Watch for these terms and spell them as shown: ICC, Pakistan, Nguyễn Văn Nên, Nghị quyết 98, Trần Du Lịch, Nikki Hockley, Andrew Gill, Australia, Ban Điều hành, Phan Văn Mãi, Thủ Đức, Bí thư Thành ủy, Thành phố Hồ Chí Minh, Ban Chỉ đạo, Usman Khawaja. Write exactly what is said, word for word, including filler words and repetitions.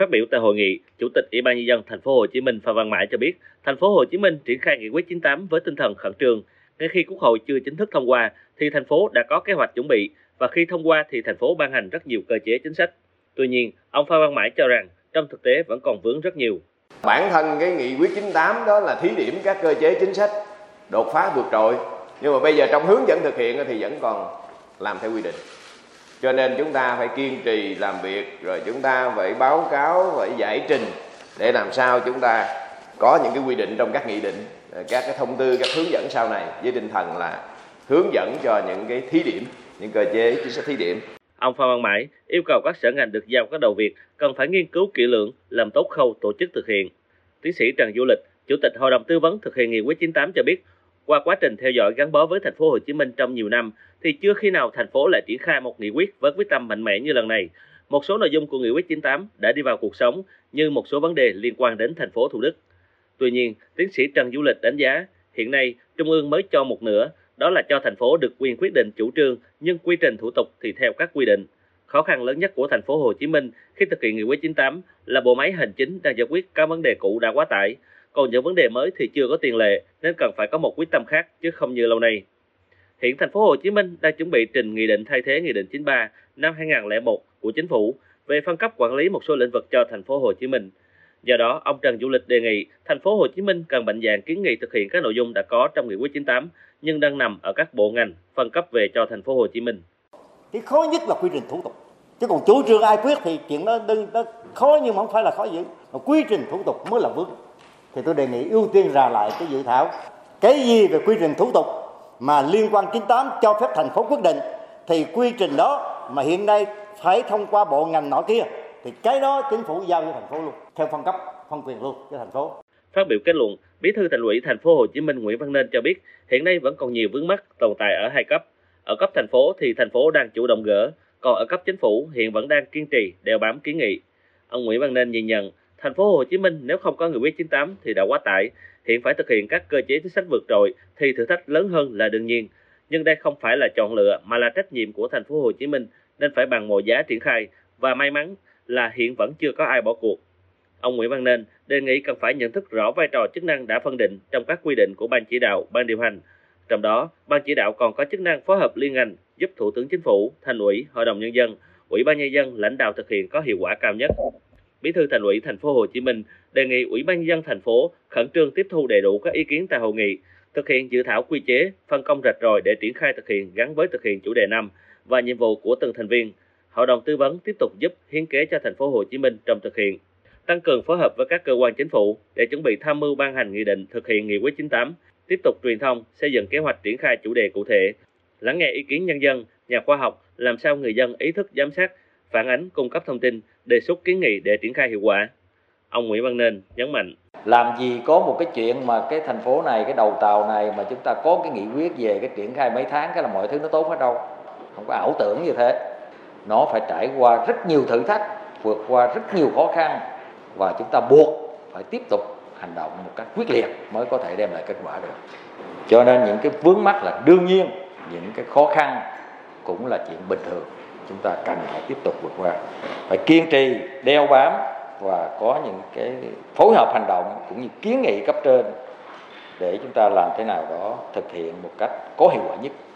Phát biểu tại hội nghị, Chủ tịch Ủy ban nhân dân Thành phố Hồ Chí Minh Phan Văn Mãi cho biết, Thành phố Hồ Chí Minh triển khai nghị quyết chín tám với tinh thần khẩn trương. Ngay khi Quốc hội chưa chính thức thông qua thì thành phố đã có kế hoạch chuẩn bị, và khi thông qua thì thành phố ban hành rất nhiều cơ chế chính sách. Tuy nhiên, ông Phan Văn Mãi cho rằng trong thực tế vẫn còn vướng rất nhiều. Bản thân cái nghị quyết chín tám đó là thí điểm các cơ chế chính sách đột phá vượt trội, nhưng mà bây giờ trong hướng dẫn thực hiện thì vẫn còn làm theo quy định. Cho nên chúng ta phải kiên trì làm việc, rồi chúng ta phải báo cáo, phải giải trình để làm sao chúng ta có những cái quy định trong các nghị định, các cái thông tư, các hướng dẫn sau này với tinh thần là hướng dẫn cho những cái thí điểm, những cơ chế chính sách thí điểm. Ông Phan Văn Mãi yêu cầu các sở ngành được giao các đầu việc cần phải nghiên cứu kỹ lưỡng, làm tốt khâu tổ chức thực hiện. Tiến sĩ Trần Du Lịch, Chủ tịch Hội đồng tư vấn thực hiện nghị quyết chín tám cho biết, qua quá trình theo dõi gắn bó với Thành phố Hồ Chí Minh trong nhiều năm thì chưa khi nào thành phố lại triển khai một nghị quyết với quyết tâm mạnh mẽ như lần này. Một số nội dung của nghị quyết chín tám đã đi vào cuộc sống như một số vấn đề liên quan đến thành phố Thủ Đức. Tuy nhiên, tiến sĩ Trần Du Lịch đánh giá, hiện nay Trung ương mới cho một nửa, đó là cho thành phố được quyền quyết định chủ trương, nhưng quy trình thủ tục thì theo các quy định. Khó khăn lớn nhất của Thành phố Hồ Chí Minh khi thực hiện nghị quyết chín tám là bộ máy hành chính đang giải quyết các vấn đề cũ đã quá tải, còn những vấn đề mới thì chưa có tiền lệ nên cần phải có một quyết tâm khác chứ không như lâu nay. Hiện Thành phố Hồ Chí Minh đang chuẩn bị trình nghị định thay thế nghị định chín ba năm hai nghìn không trăm lẻ một của Chính phủ về phân cấp quản lý một số lĩnh vực cho Thành phố Hồ Chí Minh. Do đó, ông Trần Du Lịch đề nghị Thành phố Hồ Chí Minh cần mạnh dạn kiến nghị thực hiện các nội dung đã có trong nghị quyết chín tám nhưng đang nằm ở các bộ ngành phân cấp về cho Thành phố Hồ Chí Minh. Cái khó nhất là quy trình thủ tục. Chứ còn chủ trương ai quyết thì chuyện đó, đó khó nhưng mà không phải là khó dữ. Mà quy trình thủ tục mới là vướng. Thì tôi đề nghị ưu tiên rà lại cái dự thảo. Cái gì về quy trình thủ tục mà liên quan chín tám cho phép thành phố quyết định thì quy trình đó mà hiện nay phải thông qua bộ ngành nọ kia. Thì cái đó chính phủ giao cho thành phố luôn, theo phân cấp, phân quyền luôn cho thành phố. Phát biểu kết luận, Bí thư Thành ủy Thành phố Hồ Chí Minh Nguyễn Văn Nên cho biết hiện nay vẫn còn nhiều vướng mắc tồn tại ở hai cấp. Ở cấp thành phố thì thành phố đang chủ động gỡ, còn ở cấp chính phủ hiện vẫn đang kiên trì đeo bám kiến nghị. Ông Nguyễn Văn Nên nhìn nhận Thành phố Hồ Chí Minh nếu không có nghị quyết chín tám thì đã quá tải, hiện phải thực hiện các cơ chế chính sách vượt trội thì thử thách lớn hơn là đương nhiên. Nhưng đây không phải là chọn lựa mà là trách nhiệm của Thành phố Hồ Chí Minh nên phải bằng mọi giá triển khai, và may mắn là hiện vẫn chưa có ai bỏ cuộc. Ông Nguyễn Văn Nên đề nghị cần phải nhận thức rõ vai trò chức năng đã phân định trong các quy định của Ban Chỉ đạo, Ban điều hành. Trong đó, Ban Chỉ đạo còn có chức năng phối hợp liên ngành giúp Thủ tướng Chính phủ, Thành ủy, Hội đồng Nhân dân, Ủy ban Nhân dân lãnh đạo thực hiện có hiệu quả cao nhất. Bí thư Thành ủy Thành phố Hồ Chí Minh đề nghị Ủy ban Nhân dân thành phố khẩn trương tiếp thu đầy đủ các ý kiến tại hội nghị, thực hiện dự thảo quy chế, phân công rạch ròi để triển khai thực hiện gắn với thực hiện chủ đề năm và nhiệm vụ của từng thành viên. Hội đồng tư vấn tiếp tục giúp hiến kế cho Thành phố Hồ Chí Minh trong thực hiện, tăng cường phối hợp với các cơ quan chính phủ để chuẩn bị tham mưu ban hành nghị định thực hiện nghị quyết chín tám, tiếp tục truyền thông, xây dựng kế hoạch triển khai chủ đề cụ thể, lắng nghe ý kiến nhân dân, nhà khoa học, làm sao người dân ý thức giám sát, phản ánh, cung cấp thông tin, đề xuất kiến nghị để triển khai hiệu quả. Ông Nguyễn Văn Nên nhấn mạnh: làm gì có một cái chuyện mà cái thành phố này, cái đầu tàu này mà chúng ta có cái nghị quyết về cái triển khai mấy tháng cái là mọi thứ nó tốt hết đâu, không có ảo tưởng như thế. Nó phải trải qua rất nhiều thử thách, vượt qua rất nhiều khó khăn và chúng ta buộc phải tiếp tục hành động một cách quyết liệt mới có thể đem lại kết quả được. Cho nên những cái vướng mắc là đương nhiên, những cái khó khăn cũng là chuyện bình thường. Chúng ta cần phải tiếp tục vượt qua, phải kiên trì, đeo bám và có những cái phối hợp hành động cũng như kiến nghị cấp trên để chúng ta làm thế nào đó thực hiện một cách có hiệu quả nhất.